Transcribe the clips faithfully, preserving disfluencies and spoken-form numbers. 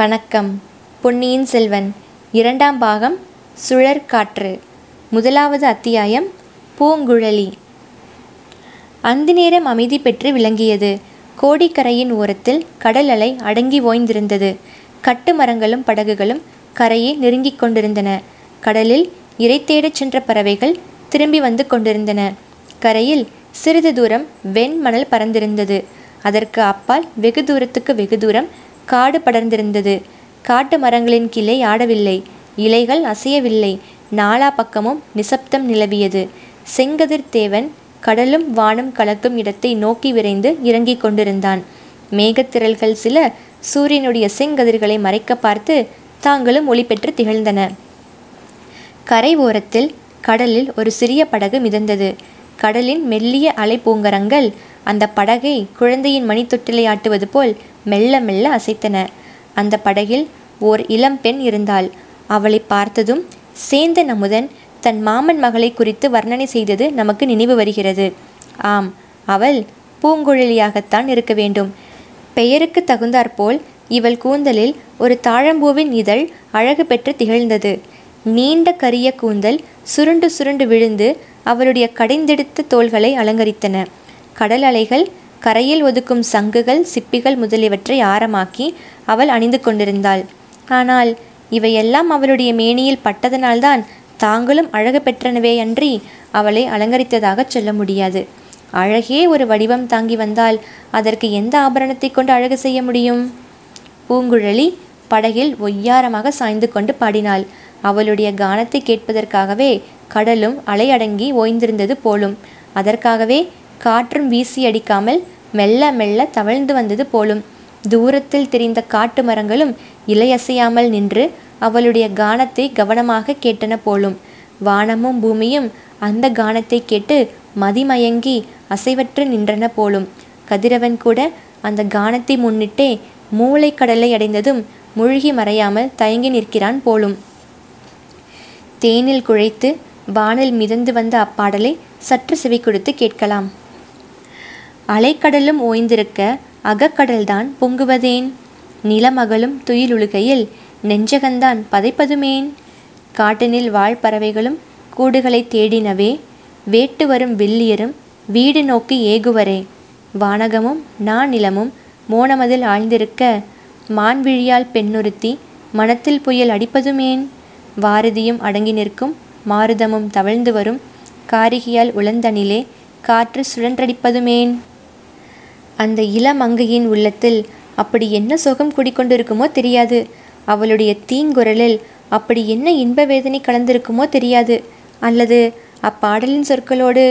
வணக்கம். பொன்னியின் செல்வன் இரண்டாம் பாகம் சுழற் காற்று, முதலாவது அத்தியாயம் பூங்குழலி. அந்தி நேரம் அமைதி பெற்று விளங்கியது. கோடிக்கரையின் ஓரத்தில் கடல் அலை அடங்கி ஓய்ந்திருந்தது. கட்டு மரங்களும் படகுகளும் கரையை நெருங்கி கொண்டிருந்தன. கடலில் இறை தேடச் சென்ற பறவைகள் திரும்பி வந்து கொண்டிருந்தன. கரையில் சிறிது தூரம் வெண்மணல் பறந்திருந்தது. அதற்கு அப்பால் வெகு தூரத்துக்கு வெகு தூரம் காடு படர்ந்திருந்தது. காட்டு மரங்களின் கிளை ஆடவில்லை, இலைகள் அசையவில்லை. நாலா பக்கமும் நிசப்தம் நிலவியது. செங்கதிர் தேவன் கடலும் வானும் கலக்கும் இடத்தை நோக்கி விரைந்து இறங்கிக் கொண்டிருந்தான். மேகத்திரள்கள் சில சூரியனுடைய செங்கதிர்களை மறைக்க பார்த்து தாங்களும் ஒளி பெற்று திகழ்ந்தன. கரை ஓரத்தில் கடலில் ஒரு சிறிய படகு மிதந்தது. கடலின் மெல்லிய அலை பூங்கரங்கள் அந்த படகை குழந்தையின் மணித்தொட்டிலை ஆட்டுவது போல் மெல்ல மெல்ல அசைத்தன. அந்த படகில் ஓர் இளம் பெண் இருந்தாள். அவளை பார்த்ததும் சேந்த நமுதன் தன் மாமன் மகளை குறித்து வர்ணனை செய்தது நமக்கு நினைவு வருகிறது. ஆம், அவள் பூங்குழலியாகத்தான் இருக்க வேண்டும். பெயருக்கு தகுந்தாற்போல் இவள் கூந்தலில் ஒரு தாழம்பூவின் இதழ் அழகு பெற்று திகழ்ந்தது. நீண்ட கரிய கூந்தல் சுருண்டு சுருண்டு விழுந்து அவளுடைய கடைந்தெடுத்த தோள்களை அலங்கரித்தன. கடல் அலைகள் கரையில் ஒதுக்கும் சங்குகள், சிப்பிகள் முதலியவற்றை ஆரமாக்கி அவள் அணிந்து கொண்டிருந்தாள். ஆனால் இவையெல்லாம் அவளுடைய மேனியில் பட்டதனால்தான் தாங்களும் அழகு பெற்றனவேயன்றி அவளை அலங்கரித்ததாக சொல்ல முடியாது. அழகே ஒரு வடிவம் தாங்கி வந்தால் அதற்கு எந்த ஆபரணத்தை கொண்டு அழகு செய்ய முடியும்? பூங்குழலி படகில் ஒய்யாரமாக சாய்ந்து கொண்டு பாடினாள். அவளுடைய கானத்தை கேட்பதற்காகவே கடலும் அலையடங்கி ஓய்ந்திருந்தது போலும். அதற்காகவே காற்றும் வீசி அடிக்காமல் மெல்ல மெல்ல தவழ்ந்து வந்தது போலும். தூரத்தில் தெரிந்த காட்டு மரங்களும் இலையசையாமல் நின்று அவளுடைய கானத்தை கவனமாக கேட்டன போலும். வானமும் பூமியும் அந்த கானத்தை கேட்டு மதிமயங்கி அசைவற்று நின்றன போலும். கதிரவன் கூட அந்த கானத்தை முன்னிட்டே மூளைக்கடலை அடைந்ததும் மூழ்கி மறையாமல் தயங்கி நிற்கிறான் போலும். தேனில் குழைத்து வானில் மிதந்து வந்த அப்பாடலை சற்று செவி கொடுத்து கேட்கலாம். அலைக்கடலும் ஓய்ந்திருக்க அகக்கடல்தான் பொங்குவதேன்? நிலமகளும் துயிலுழுகையில் நெஞ்சகந்தான் பதைப்பதுமேன்? காட்டினில் வாழ்பறவைகளும் கூடுகளை தேடினவே, வேட்டு வரும் வில்லியரும் வீடு நோக்கி ஏகுவரே. வானகமும் நான் நிலமும் மோனமதில் ஆழ்ந்திருக்க மான்விழியால் பெண்ணுறுத்தி மனத்தில் புயல் அடிப்பதுமேன்? வாரதியும் அடங்கி நிற்கும் மாருதமும் தவழ்ந்து வரும் காரிகையால் உலந்தனிலே காற்று சுழன்றடிப்பதுமேன்? அந்த இளமங்கையின் உள்ளத்தில் அப்படி என்ன சோகம் குடிக்கொண்டிருக்குமோ தெரியாது. அவளுடைய தீங்குரலில் அப்படி என்ன இன்ப வேதனை கலந்திருக்குமோ தெரியாது. அல்லது அப்பாடலின் சொற்களோடு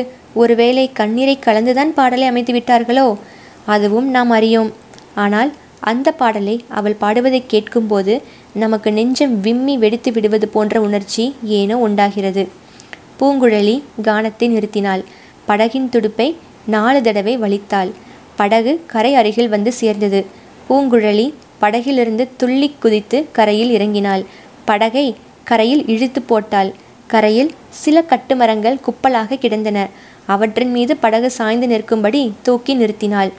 ஒருவேளை கண்ணீரை கலந்துதான் பாடலை அமைத்து விட்டார்களோ? அதுவும் நாம் அறியோம். ஆனால் அந்த பாடலை அவள் பாடுவதை கேட்கும்போது நமக்கு நெஞ்சம் விம்மி வெடித்து விடுவது போன்ற உணர்ச்சி ஏனோ உண்டாகிறது. பூங்குழலி கானத்தை நிறுத்தினாள். படகின் துடுப்பை நாலு தடவை வலித்தாள். படகு கரை அருகில் வந்து சேர்ந்தது. பூங்குழலி படகிலிருந்து துள்ளி குதித்து கரையில் இறங்கினாள். படகை கரையில் இழுத்து போட்டாள். கரையில் சில கட்டுமரங்கள் குப்பலாக கிடந்தன. அவற்றின் மீது படகு சாய்ந்து நிற்கும்படி தூக்கி நிறுத்தினாள்.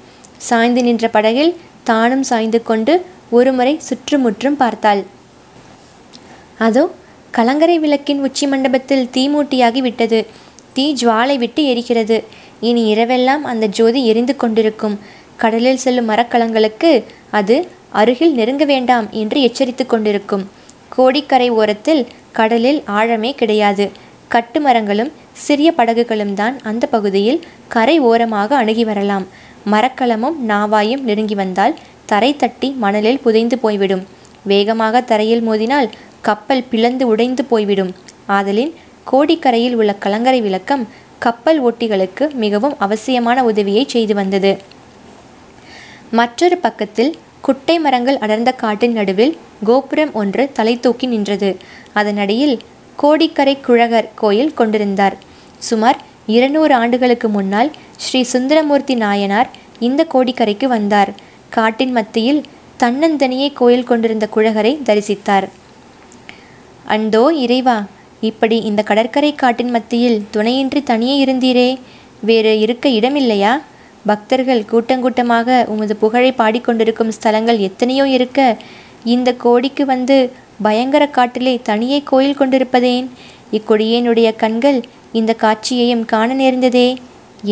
சாய்ந்து நின்ற படகில் தானும் சாய்ந்து கொண்டு ஒருமுறை சுற்றுமுற்றும் பார்த்தாள். அதோ கலங்கரை விளக்கின் உச்சி மண்டபத்தில் தீமூட்டியாகி விட்டது. தீ ஜுவாலை விட்டு எரிக்கிறது. இனி இரவெல்லாம் அந்த ஜோதி எரிந்து கொண்டிருக்கும். கடலில் செல்லும் மரக்கலங்களுக்கு அது அருகில் நெருங்க வேண்டாம் என்று எச்சரித்து கொண்டிருக்கும். கோடிக்கரை ஓரத்தில் கடலில் ஆழமே கிடையாது. கட்டு மரங்களும் சிறிய படகுகளும் தான் அந்த பகுதியில் கரை ஓரமாக அணுகி வரலாம். மரக்கலமும் நாவாயும் நெருங்கி வந்தால் தரை தட்டி மணலில் புதைந்து போய்விடும். வேகமாக தரையில் மோதினால் கப்பல் பிளந்து உடைந்து போய்விடும். ஆதலின் கோடிக்கரையில் உள்ள கலங்கரை விளக்கம் கப்பல் ஓட்டிகளுக்கு மிகவும் அவசியமான உதவியை செய்து வந்தது. மற்றொரு பக்கத்தில் குட்டை மரங்கள் அடர்ந்த காட்டின் நடுவில் கோபுரம் ஒன்று தலை தூக்கி நின்றது. அதனடியில் கோடிக்கரை குழகர் கோயில் கொண்டிருந்தார். சுமார் இருநூறு ஆண்டுகளுக்கு முன்னால் ஸ்ரீ சுந்தரமூர்த்தி நாயனார் இந்த கோடிக்கரைக்கு வந்தார். காட்டின் மத்தியில் தன்னந்தனியே கோயில் கொண்டிருந்த குழகரை தரிசித்தார். அண்டோ இறைவா, இப்படி இந்த கடற்கரை காட்டின் மத்தியில் துணையின்றி தனியே இருந்தீரே, வேறு இருக்க இடமில்லையா? பக்தர்கள் கூட்டங்கூட்டமாக உமது புகழை பாடிக்கொண்டிருக்கும் ஸ்தலங்கள் எத்தனையோ இருக்க இந்த கோடிக்கு வந்து பயங்கர காட்டிலே தனியே கோயில் கொண்டிருப்பதேன்? இக்கொடியேனுடைய கண்கள் இந்த காட்சியையும் காண நேர்ந்ததே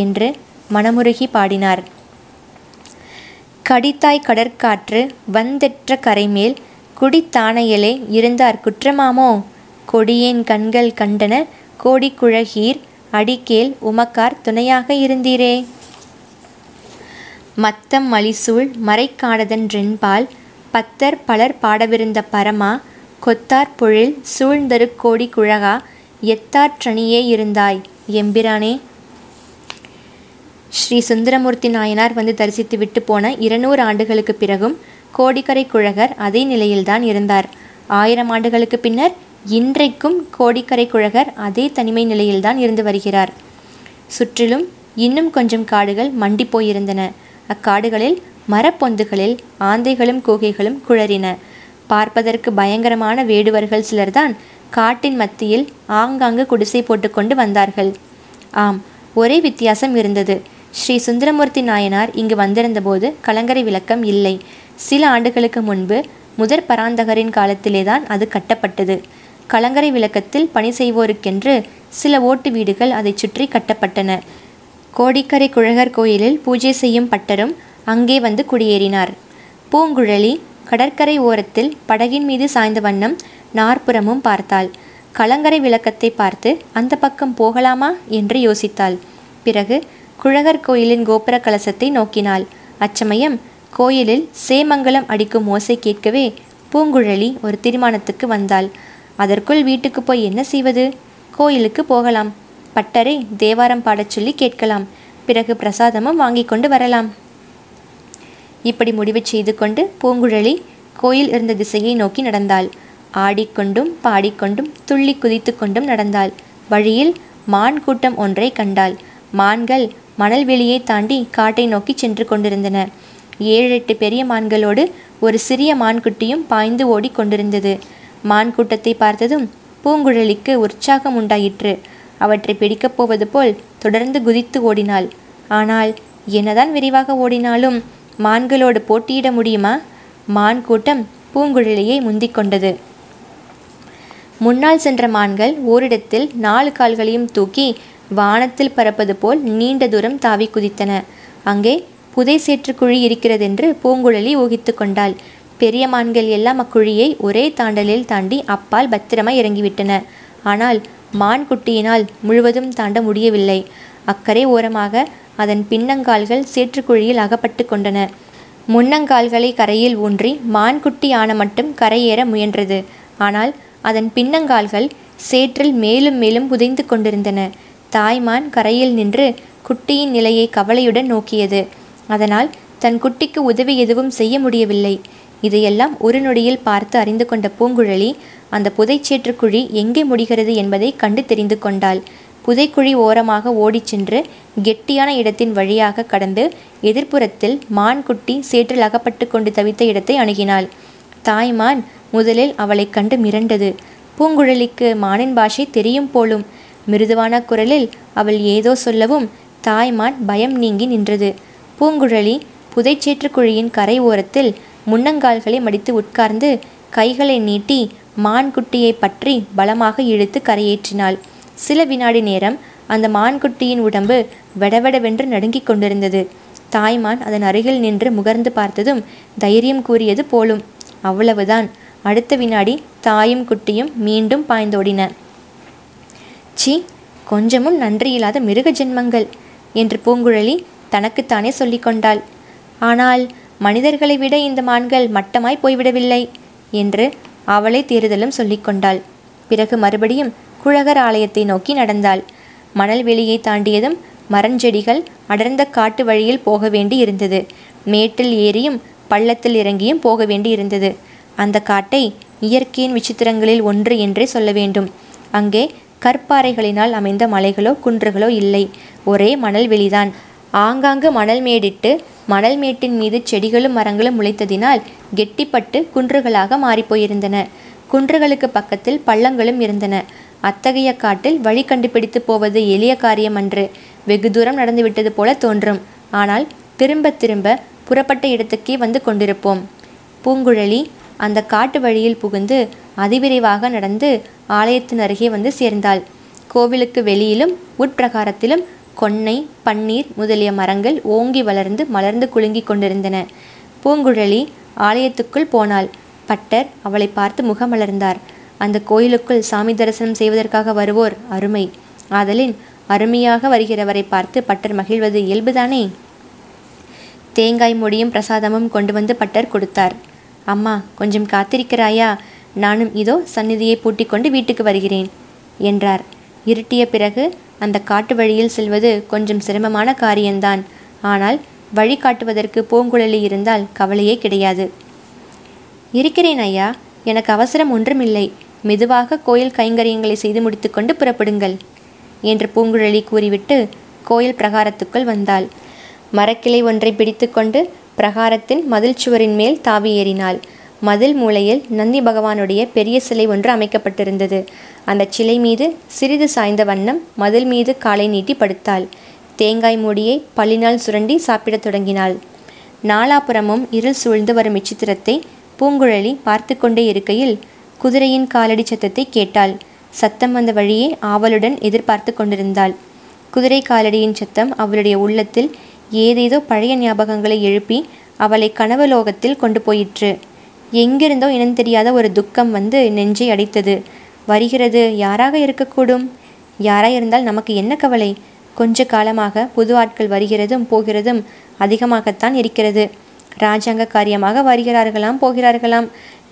என்று மனமுருகி பாடினார். கடித்தாய் கடற்காற்று வந்தெற்ற கரைமேல் குடித்தானையலே இருந்தார் குற்றமாமோ, கொடியேன் கண்கள் கண்டன கோடி குழகீர் அடிக்கேல் உமக்கார் துணையாக இருந்தீரே. மத்தம் மலிசூழ் மறைக்காடதன்றென்பால் பத்தர் பலர் பாடவிருந்த பரமா கொத்தார் பொழில் சூழ்ந்தரு கோடி குழகா எத்தாற்றணியே இருந்தாய் எம்பிரானே. ஸ்ரீ சுந்தரமூர்த்தி நாயனார் வந்து தரிசித்து விட்டு போன இருநூறு ஆண்டுகளுக்கு பிறகும் கோடிக்கரை குழகர் அதே நிலையில்தான் இருந்தார். ஆயிரம் ஆண்டுகளுக்கு பின்னர் இன்றைக்கும் கோடிக்கரை குழகர் அதே தனிமை நிலையில்தான் இருந்து வருகிறார். சுற்றிலும் இன்னும் கொஞ்சம் காடுகள் மண்டி போயிருந்தன. அக்காடுகளில் மரப்பொந்துகளில் ஆந்தைகளும் கூகைகளும் குளறின. பார்ப்பதற்கு பயங்கரமான வேடுவர்கள் சிலர்தான் காட்டின் மத்தியில் ஆங்காங்கு குடிசை போட்டுக்கொண்டு வந்தார்கள். ஆம், ஒரே வித்தியாசம் இருந்தது. ஸ்ரீ சுந்தரமூர்த்தி நாயனார் இங்கு வந்திருந்தபோது கலங்கரை விளக்கம் இல்லை. சில ஆண்டுகளுக்கு முன்பு முதற் பராந்தகரின் காலத்திலேதான் அது கட்டப்பட்டது. கலங்கரை விளக்கத்தில் பணி செய்வோருக்கென்று சில ஓட்டு வீடுகள் அதை சுற்றி கட்டப்பட்டன. கோடிக்கரை குழகர் கோயிலில் பூஜை செய்யும் பட்டரும் அங்கே வந்து குடியேறினார். பூங்குழலி கடற்கரை ஓரத்தில் படகின் மீது சாய்ந்த வண்ணம் நாற்புறமும் பார்த்தாள். கலங்கரை விளக்கத்தை பார்த்து அந்த பக்கம் போகலாமா என்று யோசித்தாள். பிறகு குழகர் கோயிலின் கோபுர கலசத்தை நோக்கினாள். அச்சமயம் கோயிலில் சேமங்கலம் அடிக்கும் ஓசை கேட்கவே பூங்குழலி ஒரு தீர்மானத்துக்கு வந்தாள். அதற்குள் வீட்டுக்கு போய் என்ன செய்வது? கோயிலுக்கு போகலாம், பட்டரை தேவாரம் பாடச் சொல்லி கேட்கலாம், பிறகு பிரசாதமும் வாங்கி கொண்டு வரலாம். இப்படி முடிவு செய்து கொண்டு பூங்குழலி கோயில் இருந்த திசையை நோக்கி நடந்தாள். ஆடிக்கொண்டும் பாடிக்கொண்டும் துள்ளி குதித்து கொண்டும் நடந்தாள். வழியில் மான் கூட்டம் ஒன்றை கண்டாள். மான்கள் மணல்வெளியை தாண்டி காட்டை நோக்கி சென்று கொண்டிருந்தன. ஏழு எட்டு பெரிய மான்களோடு ஒரு சிறிய மான்குட்டியும் பாய்ந்து ஓடி கொண்டிருந்தது. மான் கூட்டத்தை பார்த்ததும் பூங்குழலிக்கு உற்சாகம் உண்டாயிற்று. அவற்றை பிடிக்கப் போவது போல் தொடர்ந்து குதித்து ஓடினாள். ஆனால் என்னதான் விரைவாக ஓடினாலும் மான்களோடு போட்டியிட முடியுமா? மான் கூட்டம் பூங்குழலியை முந்திக் கொண்டது. முன்னால் சென்ற மான்கள் ஓரிடத்தில் நாலு கால்களையும் தூக்கி வானத்தில் பறப்பது போல் நீண்ட தூரம் தாவி குதித்தன. அங்கே புதை சேற்றுக்குழி இருக்கிறதென்று பூங்குழலி ஊகித்து கொண்டாள். பெரிய மான்கள் எல்லாம் அக்குழியை ஒரே தாண்டலில் தாண்டி அப்பால் பத்திரமாய் இறங்கிவிட்டன. ஆனால் மான் குட்டியினால் முழுவதும் தாண்ட முடியவில்லை. அக்கறை ஓரமாக அதன் பின்னங்கால்கள் சேற்றுக்குழியில் அகப்பட்டு கொண்டன. முன்னங்கால்களை கரையில் ஊன்றி மான்குட்டி ஆன மட்டும் கரையேற முயன்றது. ஆனால் அதன் பின்னங்கால்கள் சேற்றில் மேலும் மேலும் புதைந்து கொண்டிருந்தன. தாய்மான் கரையில் நின்று குட்டியின் நிலையை கவலையுடன் நோக்கியது. அதனால் தன் குட்டிக்கு உதவி எதுவும் செய்ய முடியவில்லை. இதையெல்லாம் ஒரு நொடியில் பார்த்து அறிந்து கொண்ட பூங்குழலி அந்த புதைச்சேற்றுக்குழி எங்கே முடிகிறது என்பதை கண்டு தெரிந்து கொண்டாள். புதைக்குழி ஓரமாக ஓடி சென்று கெட்டியான இடத்தின் வழியாக கடந்து எதிர்ப்புறத்தில் மான்குட்டி சேற்றில் அகப்பட்டு கொண்டு தவித்த இடத்தை அணுகினாள். தாய்மான் முதலில் அவளை கண்டு மிரண்டது. பூங்குழலிக்கு மானின் பாஷை தெரியும் போலும். மிருதுவான குரலில் அவள் ஏதோ சொல்லவும் தாய்மான் பயம் நீங்கி நின்றது. பூங்குழலி புதைச்சேற்றுக்குழியின் கரை ஓரத்தில் முன்னங்கால்களை மடித்து உட்கார்ந்து கைகளை நீட்டி மான்குட்டியை பற்றி பலமாக இழுத்து கரையேற்றினாள். சில வினாடி நேரம் அந்த மான்குட்டியின் உடம்பு வெடவெடவென்று நடுங்கிக் கொண்டிருந்தது. தாய்மான் அதன் அருகில் நின்று முகர்ந்து பார்த்ததும் தைரியம் கூறியது போலும். அவ்வளவுதான். அடுத்த வினாடி தாயும் குட்டியும் மீண்டும் பாய்ந்தோடின. சி, கொஞ்சமும் நன்றியில்லாத மிருக ஜென்மங்கள் என்று பூங்குழலி தனக்குத்தானே சொல்லி கொண்டாள். ஆனால் மனிதர்களை விட இந்த மான்கள் மட்டமாய் போய்விடவில்லை என்று அவளை தேறுதலும் சொல்லிக்கொண்டாள். பிறகு மறுபடியும் குழகர் ஆலயத்தை நோக்கி நடந்தாள். மணல் வெளியை தாண்டியதும் மரஞ்செடிகள் அடர்ந்த காட்டு வழியில் போக வேண்டி இருந்தது. மேட்டில் ஏறியும் பள்ளத்தில் இறங்கியும் போக வேண்டி இருந்தது. அந்த காட்டை இயற்கையின் விசித்திரங்களில் ஒன்று என்றே சொல்ல வேண்டும். அங்கே கற்பாறைகளினால் அமைந்த மலைகளோ குன்றுகளோ இல்லை. ஒரே மணல் வெளிதான். ஆங்காங்கு மணல் மேடிட்டு மணல் மேட்டின் மீது செடிகளும் மரங்களும் முளைத்ததினால் கெட்டிப்பட்டு குன்றுகளாக மாறிப்போயிருந்தன. குன்றுகளுக்கு பக்கத்தில் பள்ளங்களும் இருந்தன. அத்தகைய காட்டில் வழி கண்டுபிடித்து போவது எளிய காரியமன்று. வெகு தூரம் நடந்துவிட்டது போல தோன்றும். ஆனால் திரும்ப திரும்ப புறப்பட்ட இடத்துக்கே வந்து கொண்டிருப்போம். பூங்குழலி அந்த காட்டு வழியில் புகுந்து அதிவிரைவாக நடந்து ஆலயத்தின் அருகே வந்து சேர்ந்தாள். கோவிலுக்கு வெளியிலும் உட்பிரகாரத்திலும் கொன்னை, பன்னீர் முதலிய மரங்கள் ஓங்கி வளர்ந்து மலர்ந்து குலுங்கி கொண்டிருந்தன. பூங்குழலி ஆலயத்துக்குள் போனாள். பட்டர் அவளை பார்த்து முகமலர்ந்தார். அந்த கோயிலுக்குள் சாமி தரிசனம் செய்வதற்காக வருவோர் அருமை. ஆதலின் அருமையாக வருகிறவரை பார்த்து பட்டர் மகிழ்வது இயல்புதானே. தேங்காய் முடியும் பிரசாதமும் கொண்டு வந்து பட்டர் கொடுத்தார். அம்மா, கொஞ்சம் காத்திருக்கிறாயா? நானும் இதோ சந்நிதியை பூட்டிக் கொண்டு வீட்டுக்கு வருகிறேன் என்றார். இருட்டிய பிறகு அந்த காட்டு வழியில் செல்வது கொஞ்சம் சிரமமான காரியம்தான். ஆனால் வழி காட்டுவதற்கு பூங்குழலி இருந்தால் கவலையே கிடையாது. இருக்கிறேன் ஐயா, எனக்கு அவசரம் ஒன்றுமில்லை. மெதுவாக கோயில் கைங்கரியங்களை செய்து முடித்து கொண்டு புறப்படுங்கள் என்று பூங்குழலி கூறிவிட்டு கோயில் பிரகாரத்துக்குள் வந்தாள். மரக்கிளை ஒன்றை பிடித்து கொண்டு பிரகாரத்தின் மதில் சுவரின் மேல் தாவி ஏறினாள். மதில் மூலையில் நந்தி பகவானுடைய பெரிய சிலை ஒன்று அமைக்கப்பட்டிருந்தது. அந்த சிலை மீது சிறிது சாய்ந்த வண்ணம் மதில் மீது காலை நீட்டி படுத்தாள். தேங்காய் மூடியை பல்லினால் சுரண்டி சாப்பிடத் தொடங்கினாள். நாலாபுறமும் இருள் சூழ்ந்து வரும் இச்சித்திரத்தை பூங்குழலி பார்த்து கொண்டே இருக்கையில் குதிரையின் காலடி சத்தத்தை கேட்டாள். சத்தம் வந்த வழியே ஆவலுடன் எதிர்பார்த்து கொண்டிருந்தாள். குதிரை காலடியின் சத்தம் அவளுடைய உள்ளத்தில் ஏதேதோ பழைய ஞாபகங்களை எழுப்பி அவளை கனவுலோகத்தில் கொண்டு போயிற்று. எங்கிருந்தோ இனம் தெரியாத ஒரு துக்கம் வந்து நெஞ்சை அடைத்தது. வருகிறது யாராக இருக்கக்கூடும்? யாராயிருந்தால் நமக்கு என்ன கவலை? கொஞ்ச காலமாக புது ஆட்கள் வருகிறதும் போகிறதும் அதிகமாகத்தான் இருக்கிறது. இராஜாங்க காரியமாக வருகிறார்களாம், போகிறார்களாம்.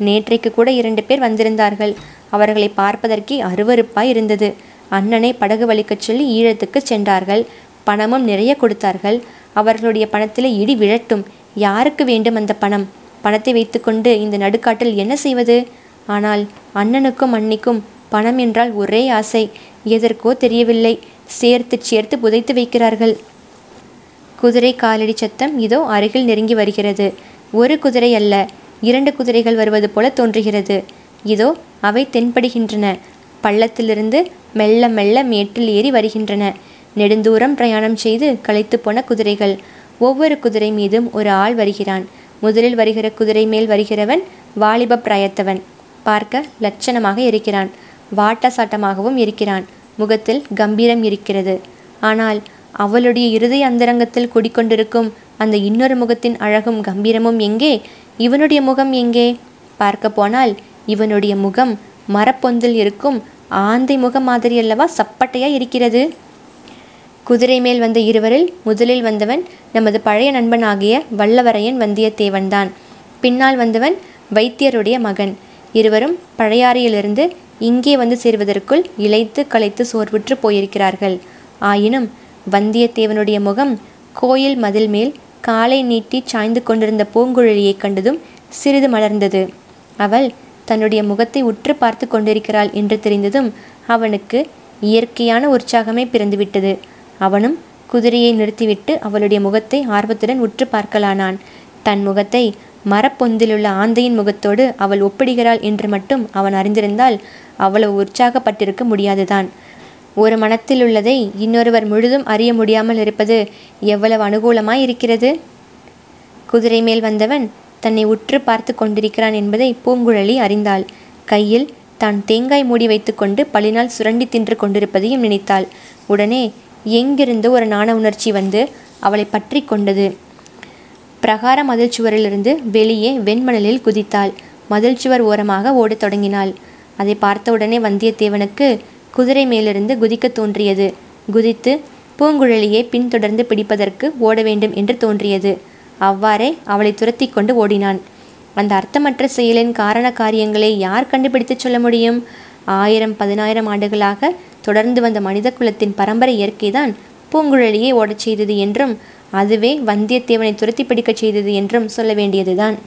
நேற்றைக்கு கூட இரண்டு பேர் வந்திருந்தார்கள். அவர்களை பார்ப்பதற்கே அருவருப்பாய் இருந்தது. அண்ணனை படகு வலிக்கச் சொல்லி ஈழத்துக்கு சென்றார்கள். பணமும் நிறைய கொடுத்தார்கள். அவர்களுடைய பணத்தில் இடி விழட்டும். யாருக்கு வேண்டும் அந்த பணம்? பணத்தை வைத்துக்கொண்டு இந்த நடுக்காட்டில் என்ன செய்வது? ஆனால் அண்ணனுக்கும் அன்னிக்கும் பணம் என்றால் ஒரே ஆசை. எதற்கோ தெரியவில்லை, சேர்த்து சேர்த்து புதைத்து வைக்கிறார்கள். குதிரை காலடி சத்தம் இதோ அருகில் நெருங்கி வருகிறது. ஒரு குதிரை அல்ல, இரண்டு குதிரைகள் வருவது போல தோன்றுகிறது. இதோ அவை தென்படுகின்றன. பள்ளத்திலிருந்து மெல்ல மெல்ல மேட்டில் ஏறி வருகின்றன. நெடுந்தூரம் பிரயாணம் செய்து களைத்து போன குதிரைகள். ஒவ்வொரு குதிரை மீதும் ஒரு ஆள் வருகிறான். முதலில் வருகிற குதிரை மேல் வருகிறவன் வாலிப பிராயத்தவன். பார்க்க லட்சணமாக இருக்கிறான். வாட்டசாட்டமாகவும் இருக்கிறான். முகத்தில் கம்பீரம் இருக்கிறது. ஆனால் அவளுடைய இருதய அந்தரங்கத்தில் குடிக்கொண்டிருக்கும் அந்த இன்னொரு முகத்தின் அழகும் கம்பீரமும் எங்கே? இவனுடைய முகம் எங்கே? பார்க்க போனால் இவனுடைய முகம் மரப்பொந்தில் இருக்கும் ஆந்தை முகம் மாதிரி அல்லவா சப்பட்டையாய் இருக்கிறது. குதிரை மேல் வந்த இருவரில் முதலில் வந்தவன் நமது பழைய நண்பனாகிய வல்லவரையன் வந்தியத்தேவன் தான். பின்னால் வந்தவன் வைத்தியருடைய மகன். இருவரும் பழையாறையிலிருந்து இங்கே வந்து சேர்வதற்குள் இழைத்து களைத்து சோர்வுற்று போயிருக்கிறார்கள். ஆயினும் வந்தியத்தேவனுடைய முகம் கோயில் மதில் மேல் காலை நீட்டி சாய்ந்து கொண்டிருந்த பூங்குழலியை கண்டதும் சிறிது மலர்ந்தது. அவள் தன்னுடைய முகத்தை உற்று பார்த்து கொண்டிருக்கிறாள் என்று தெரிந்ததும் அவனுக்கு இயற்கையான உற்சாகமே பிறந்துவிட்டது. அவனும் குதிரையை நிறுத்திவிட்டு அவளுடைய முகத்தை ஆர்வத்துடன் உற்று பார்க்கலானான். தன் முகத்தை மரப்பொந்திலுள்ள ஆந்தையின் முகத்தோடு அவள் ஒப்பிடுகிறாள் என்று மட்டும் அவன் அறிந்திருந்தால் அவ்வளவு உற்சாகப்பட்டிருக்க முடியாதுதான். ஒரு மனத்தில் உள்ளதை இன்னொருவர் முழுதும் அறிய முடியாமல் இருப்பது எவ்வளவு அனுகூலமாய் இருக்கிறது. குதிரை மேல் வந்தவன் தன்னை உற்று பார்த்து கொண்டிருக்கிறான் என்பதை பூங்குழலி அறிந்தாள். கையில் தான் தேங்காய் மூடி வைத்து கொண்டு பலினால் சுரண்டி தின்று கொண்டிருப்பதையும் நினைத்தாள். உடனே எங்கிருந்து ஒரு நாண உணர்ச்சி வந்து அவளை பற்றி கொண்டது. பிரகார மதில் சுவரிலிருந்து வெளியே வெண்மணலில் குதித்தாள். மதில் சுவர் ஓரமாக ஓடத் தொடங்கினாள். அதை பார்த்தவுடனே வந்தியத்தேவனுக்கு குதிரை மேலிருந்து குதிக்க தோன்றியது. குதித்து பூங்குழலியை பின்தொடர்ந்து பிடிப்பதற்கு ஓட வேண்டும் என்று தோன்றியது. அவ்வாறே அவளை துரத்தி கொண்டு ஓடினான். அந்த அர்த்தமற்ற செயலின் காரண காரியங்களை யார் கண்டுபிடித்து சொல்ல முடியும்? ஆயிரம் பதினாயிரம் ஆண்டுகளாக தொடர்ந்து வந்த மனித குலத்தின் பரம்பரை இயற்கைதான் பூங்குழலியை ஓடச் செய்தது என்றும் அதுவே வந்தியத்தேவனை துரத்தி பிடிக்கச் செய்தது என்றும் சொல்ல வேண்டியதுதான்.